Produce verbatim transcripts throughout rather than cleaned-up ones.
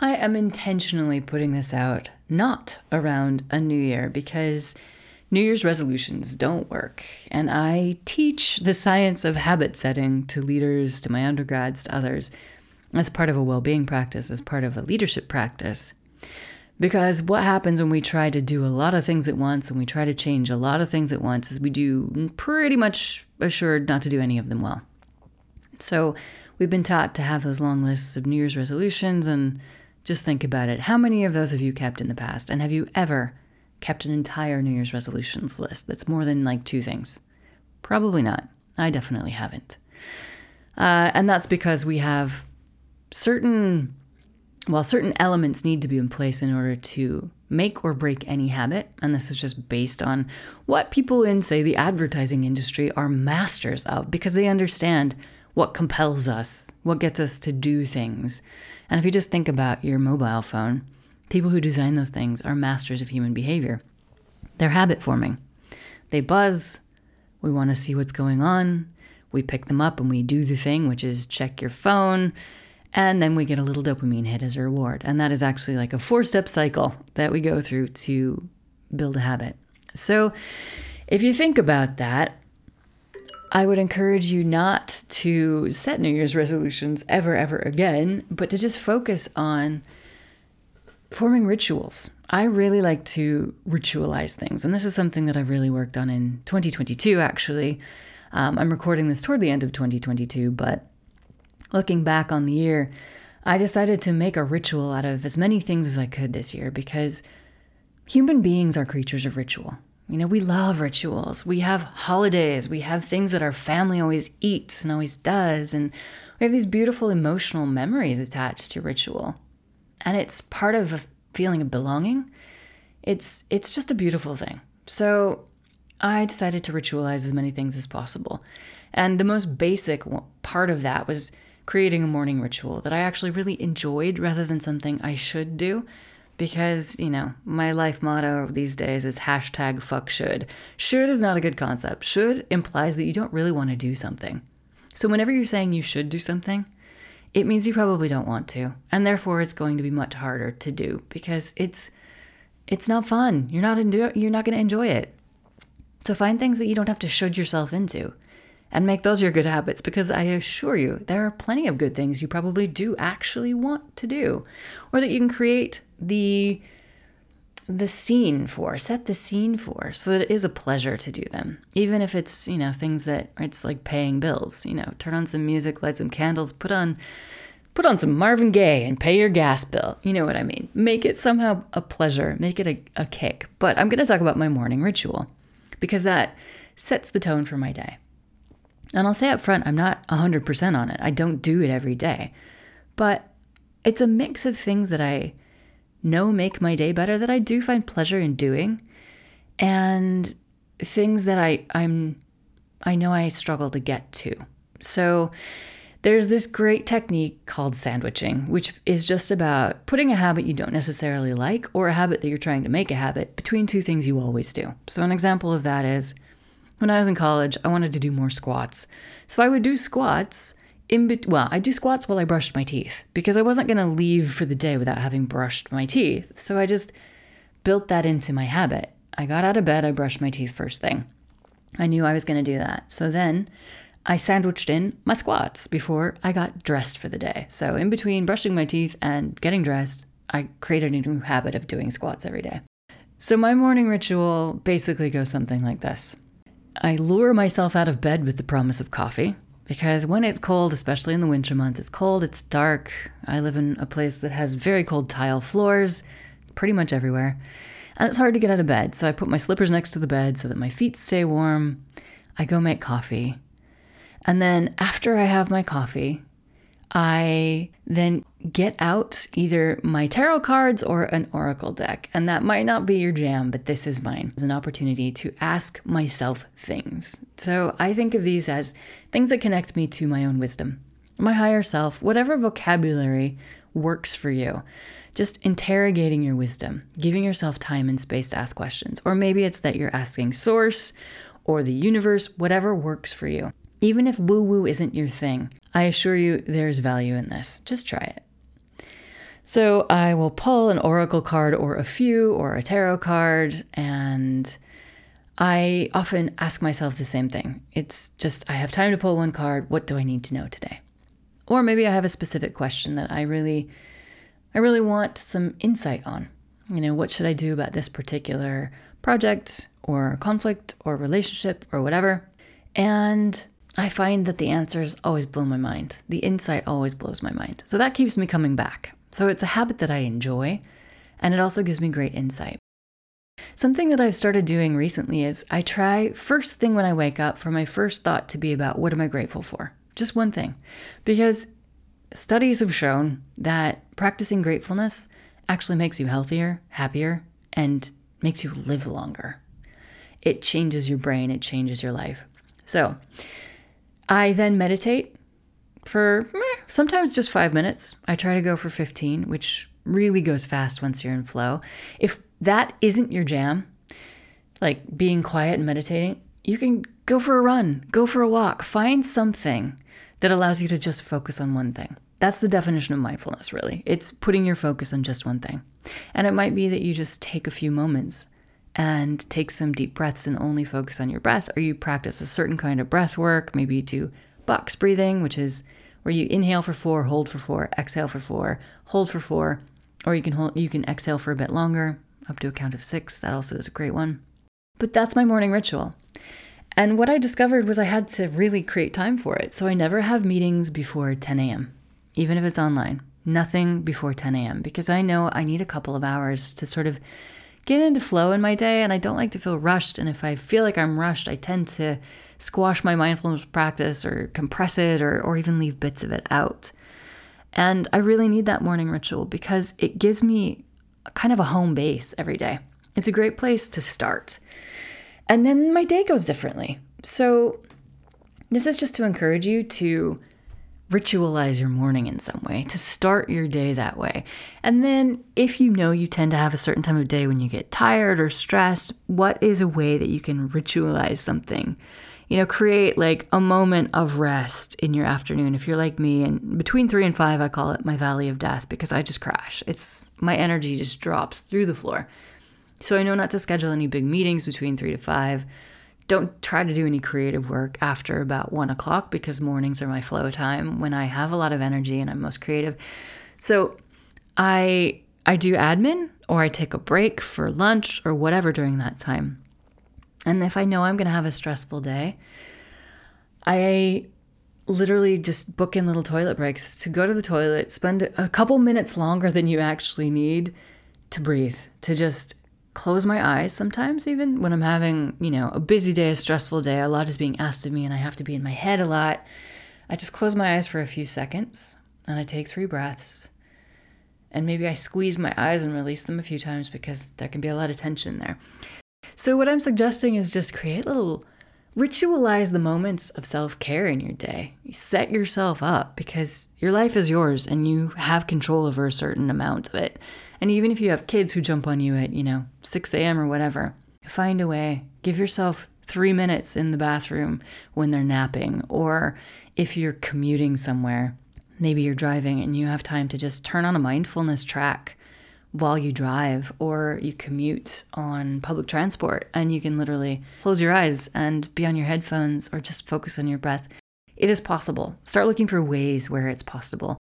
I am intentionally putting this out not around a new year, because New Year's resolutions don't work, and I teach the science of habit setting to leaders, to my undergrads, to others, as part of a well-being practice, as part of a leadership practice. Because what happens when we try to do a lot of things at once, when we try to change a lot of things at once, is we do pretty much assured not to do any of them well. So we've been taught to have those long lists of New Year's resolutions, and just think about it. How many of those have you kept in the past? And have you ever kept an entire New Year's resolutions list that's more than like two things? Probably not. I definitely haven't. Uh, and that's because we have certain, well, certain elements need to be in place in order to make or break any habit. And this is just based on what people in, say, the advertising industry are masters of, because they understand what compels us, what gets us to do things. And if you just think about your mobile phone, people who design those things are masters of human behavior. They're habit forming. They buzz. We want to see what's going on. We pick them up and we do the thing, which is check your phone. And then we get a little dopamine hit as a reward. And that is actually like a four-step cycle that we go through to build a habit. So if you think about that, I would encourage you not to set New Year's resolutions ever, ever again, but to just focus on forming rituals. I really like to ritualize things, and this is something that I've really worked on in twenty twenty-two, actually. Um, I'm recording this toward the end of twenty twenty-two, but looking back on the year, I decided to make a ritual out of as many things as I could this year, because human beings are creatures of ritual. You know, we love rituals. We have holidays. We have things that our family always eats and always does. And we have these beautiful emotional memories attached to ritual. And it's part of a feeling of belonging. It's it's just a beautiful thing. So I decided to ritualize as many things as possible. And the most basic part of that was creating a morning ritual that I actually really enjoyed rather than something I should do. Because, you know, my life motto these days is hashtag fuck should. Should is not a good concept. Should implies that you don't really want to do something. So whenever you're saying you should do something, it means you probably don't want to. And therefore, it's going to be much harder to do because it's it's not fun. You're not into, you're not going to enjoy it. So find things that you don't have to should yourself into and make those your good habits, because I assure you, there are plenty of good things you probably do actually want to do, or that you can create the the scene for, set the scene for, so that it is a pleasure to do them. Even if it's, you know, things that it's like paying bills, you know, turn on some music, light some candles, put on put on some Marvin Gaye and pay your gas bill. You know what I mean? Make it somehow a pleasure, make it a, a kick. But I'm going to talk about my morning ritual, because that sets the tone for my day. And I'll say up front, I'm not one hundred percent on it. I don't do it every day. But it's a mix of things that I know make my day better, that I do find pleasure in doing, and things that I I'm I know I struggle to get to. So there's this great technique called sandwiching, which is just about putting a habit you don't necessarily like, or a habit that you're trying to make a habit, between two things you always do. So an example of that is, when I was in college, I wanted to do more squats. So I would do squats in be- well, I do squats while I brushed my teeth, because I wasn't going to leave for the day without having brushed my teeth. So I just built that into my habit. I got out of bed, I brushed my teeth first thing. I knew I was going to do that. So then I sandwiched in my squats before I got dressed for the day. So in between brushing my teeth and getting dressed, I created a new habit of doing squats every day. So my morning ritual basically goes something like this. I lure myself out of bed with the promise of coffee, because when it's cold, especially in the winter months, it's cold, it's dark. I live in a place that has very cold tile floors pretty much everywhere, and it's hard to get out of bed. So I put my slippers next to the bed so that my feet stay warm. I go make coffee. And then after I have my coffee, I then get out either my tarot cards or an oracle deck. And that might not be your jam, but this is mine. It's an opportunity to ask myself things. So I think of these as things that connect me to my own wisdom, my higher self, whatever vocabulary works for you. Just interrogating your wisdom, giving yourself time and space to ask questions. Or maybe it's that you're asking source or the universe, whatever works for you. Even if woo-woo isn't your thing, I assure you there's value in this. Just try it. So I will pull an oracle card or a few or a tarot card, and I often ask myself the same thing. It's just, I have time to pull one card. What do I need to know today? Or maybe I have a specific question that I really, I really want some insight on. You know, what should I do about this particular project or conflict or relationship or whatever? And I find that the answers always blow my mind. The insight always blows my mind. So that keeps me coming back. So it's a habit that I enjoy, and it also gives me great insight. Something that I've started doing recently is I try first thing when I wake up for my first thought to be about what am I grateful for? Just one thing. Because studies have shown that practicing gratefulness actually makes you healthier, happier, and makes you live longer. It changes your brain. It changes your life. So I then meditate for meh, sometimes just five minutes. I try to go for fifteen, which really goes fast once you're in flow. If that isn't your jam, like being quiet and meditating, you can go for a run, go for a walk, find something that allows you to just focus on one thing. That's the definition of mindfulness, really. It's putting your focus on just one thing. And it might be that you just take a few moments and take some deep breaths and only focus on your breath, or you practice a certain kind of breath work. Maybe you do box breathing, which is where you inhale for four, hold for four, exhale for four, hold for four, or you can hold, you can exhale for a bit longer, up to a count of six. That also is a great one. But that's my morning ritual. And what I discovered was I had to really create time for it. So I never have meetings before ten a.m., even if it's online. Nothing before ten a.m. because I know I need a couple of hours to sort of get into flow in my day, and I don't like to feel rushed. And if I feel like I'm rushed, I tend to squash my mindfulness practice or compress it or, or even leave bits of it out. And I really need that morning ritual because it gives me kind of a home base every day. It's a great place to start. And then my day goes differently. So this is just to encourage you to ritualize your morning in some way, to start your day that way. And then if you know you tend to have a certain time of day when you get tired or stressed, what is a way that you can ritualize something? You know, create like a moment of rest in your afternoon. If you're like me, and between three and five, I call it my valley of death because I just crash. It's my energy just drops through the floor. So I know not to schedule any big meetings between three to five. Don't try to do any creative work after about one o'clock because mornings are my flow time when I have a lot of energy and I'm most creative. So I I do admin, or I take a break for lunch or whatever during that time. And if I know I'm going to have a stressful day, I literally just book in little toilet breaks to go to the toilet, spend a couple minutes longer than you actually need to breathe, to just close my eyes sometimes, even when I'm having, you know, a busy day, a stressful day, a lot is being asked of me and I have to be in my head a lot. I just close my eyes for a few seconds and I take three breaths, and maybe I squeeze my eyes and release them a few times because there can be a lot of tension there. So what I'm suggesting is just create little, ritualize the moments of self-care in your day. You set yourself up because your life is yours and you have control over a certain amount of it. And even if you have kids who jump on you at, you know, six a.m. or whatever, find a way. Give yourself three minutes in the bathroom when they're napping. Or if you're commuting somewhere, maybe you're driving and you have time to just turn on a mindfulness track while you drive, or you commute on public transport and you can literally close your eyes and be on your headphones or just focus on your breath. It is possible. Start looking for ways where it's possible.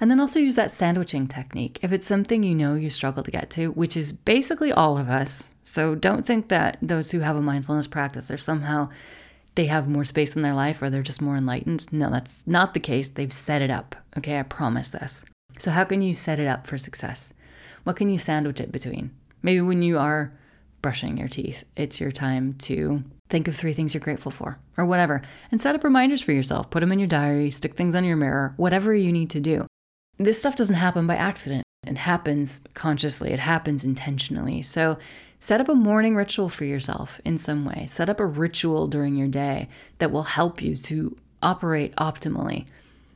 And then also use that sandwiching technique. If it's something you know you struggle to get to, which is basically all of us, so don't think that those who have a mindfulness practice are somehow, they have more space in their life or they're just more enlightened. No, that's not the case. They've set it up. Okay, I promise this. So how can you set it up for success? What can you sandwich it between? Maybe when you are brushing your teeth, it's your time to Think of three things you're grateful for, or whatever, and set up reminders for yourself. Put them in your diary, stick things on your mirror, whatever you need to do. This stuff doesn't happen by accident. It happens consciously. It happens intentionally. So set up a morning ritual for yourself in some way. Set up a ritual during your day that will help you to operate optimally.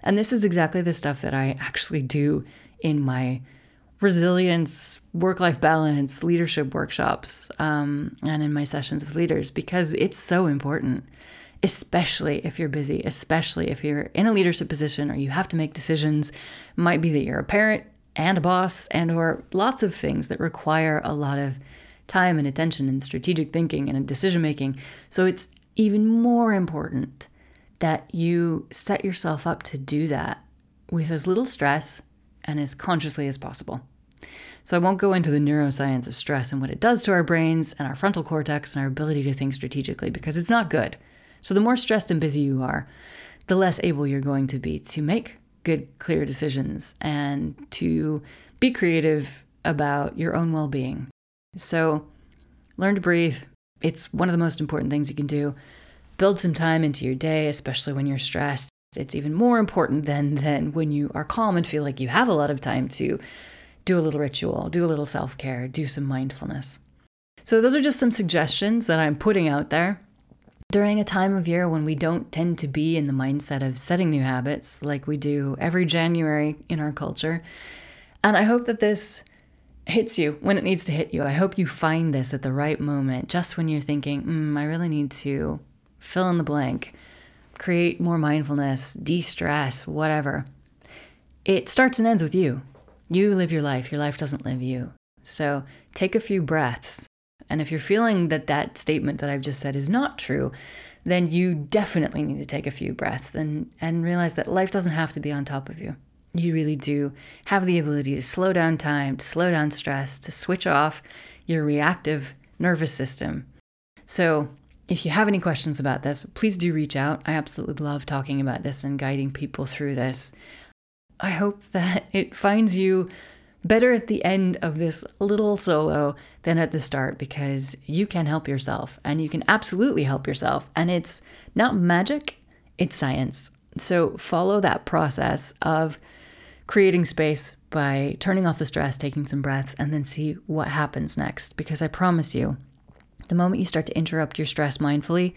And this is exactly the stuff that I actually do in my resilience, work-life balance, leadership workshops, um, and in my sessions with leaders, because it's so important, especially if you're busy, especially if you're in a leadership position or you have to make decisions. It might be that you're a parent and a boss and or lots of things that require a lot of time and attention and strategic thinking and decision-making. So it's even more important that you set yourself up to do that with as little stress and as consciously as possible. So I won't go into the neuroscience of stress and what it does to our brains and our frontal cortex and our ability to think strategically, because it's not good. So the more stressed and busy you are, the less able you're going to be to make good, clear decisions and to be creative about your own well-being. So learn to breathe. It's one of the most important things you can do. Build some time into your day, especially when you're stressed. It's even more important than, than when you are calm and feel like you have a lot of time to do a little ritual, do a little self-care, do some mindfulness. So those are just some suggestions that I'm putting out there during a time of year when we don't tend to be in the mindset of setting new habits like we do every January in our culture. And I hope that this hits you when it needs to hit you. I hope you find this at the right moment, just when you're thinking, mm, I really need to fill in the blank, create more mindfulness, de-stress, whatever. It starts and ends with you. You live your life. Your life doesn't live you. So take a few breaths. And if you're feeling that that statement that I've just said is not true, then you definitely need to take a few breaths and, and realize that life doesn't have to be on top of you. You really do have the ability to slow down time, to slow down stress, to switch off your reactive nervous system. So if you have any questions about this, please do reach out. I absolutely love talking about this and guiding people through this. I hope that it finds you better at the end of this little solo than at the start, because you can help yourself, and you can absolutely help yourself. And it's not magic, it's science. So follow that process of creating space by turning off the stress, taking some breaths, and then see what happens next, because I promise you, the moment you start to interrupt your stress mindfully,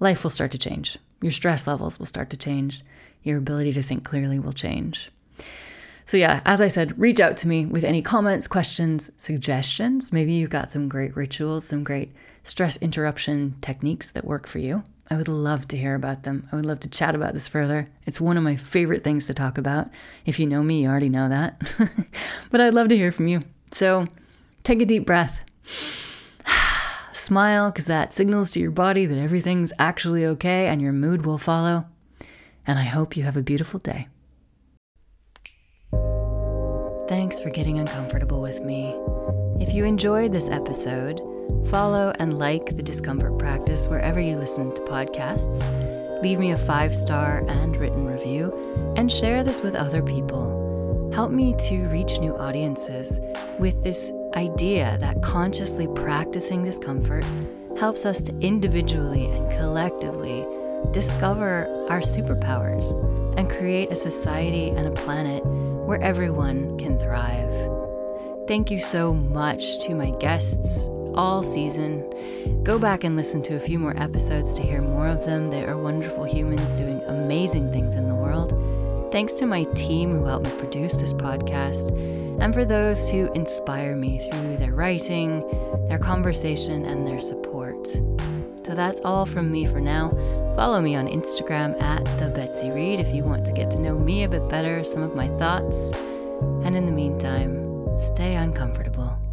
life will start to change. Your stress levels will start to change. Your ability to think clearly will change. So yeah, as I said, reach out to me with any comments, questions, suggestions. Maybe you've got some great rituals, some great stress interruption techniques that work for you. I would love to hear about them. I would love to chat about this further. It's one of my favorite things to talk about. If you know me, you already know that. But I'd love to hear from you. So take a deep breath. Smile, because that signals to your body that everything's actually okay, and your mood will follow. And I hope you have a beautiful day. Thanks for getting uncomfortable with me. If you enjoyed this episode, follow and like The Discomfort Practice wherever you listen to podcasts. Leave me a five-star and written review, and share this with other people. Help me to reach new audiences with this idea that consciously practicing discomfort helps us to individually and collectively discover our superpowers and create a society and a planet where everyone can thrive. Thank you so much to my guests all season. Go back and listen to a few more episodes to hear more of them. They are wonderful humans doing amazing things in the world. Thanks to my team who helped me produce this podcast, and for those who inspire me through their writing, their conversation, and their support. So that's all from me for now. Follow me on Instagram at the Betsy Reed if you want to get to know me a bit better, some of my thoughts. And in the meantime, stay uncomfortable.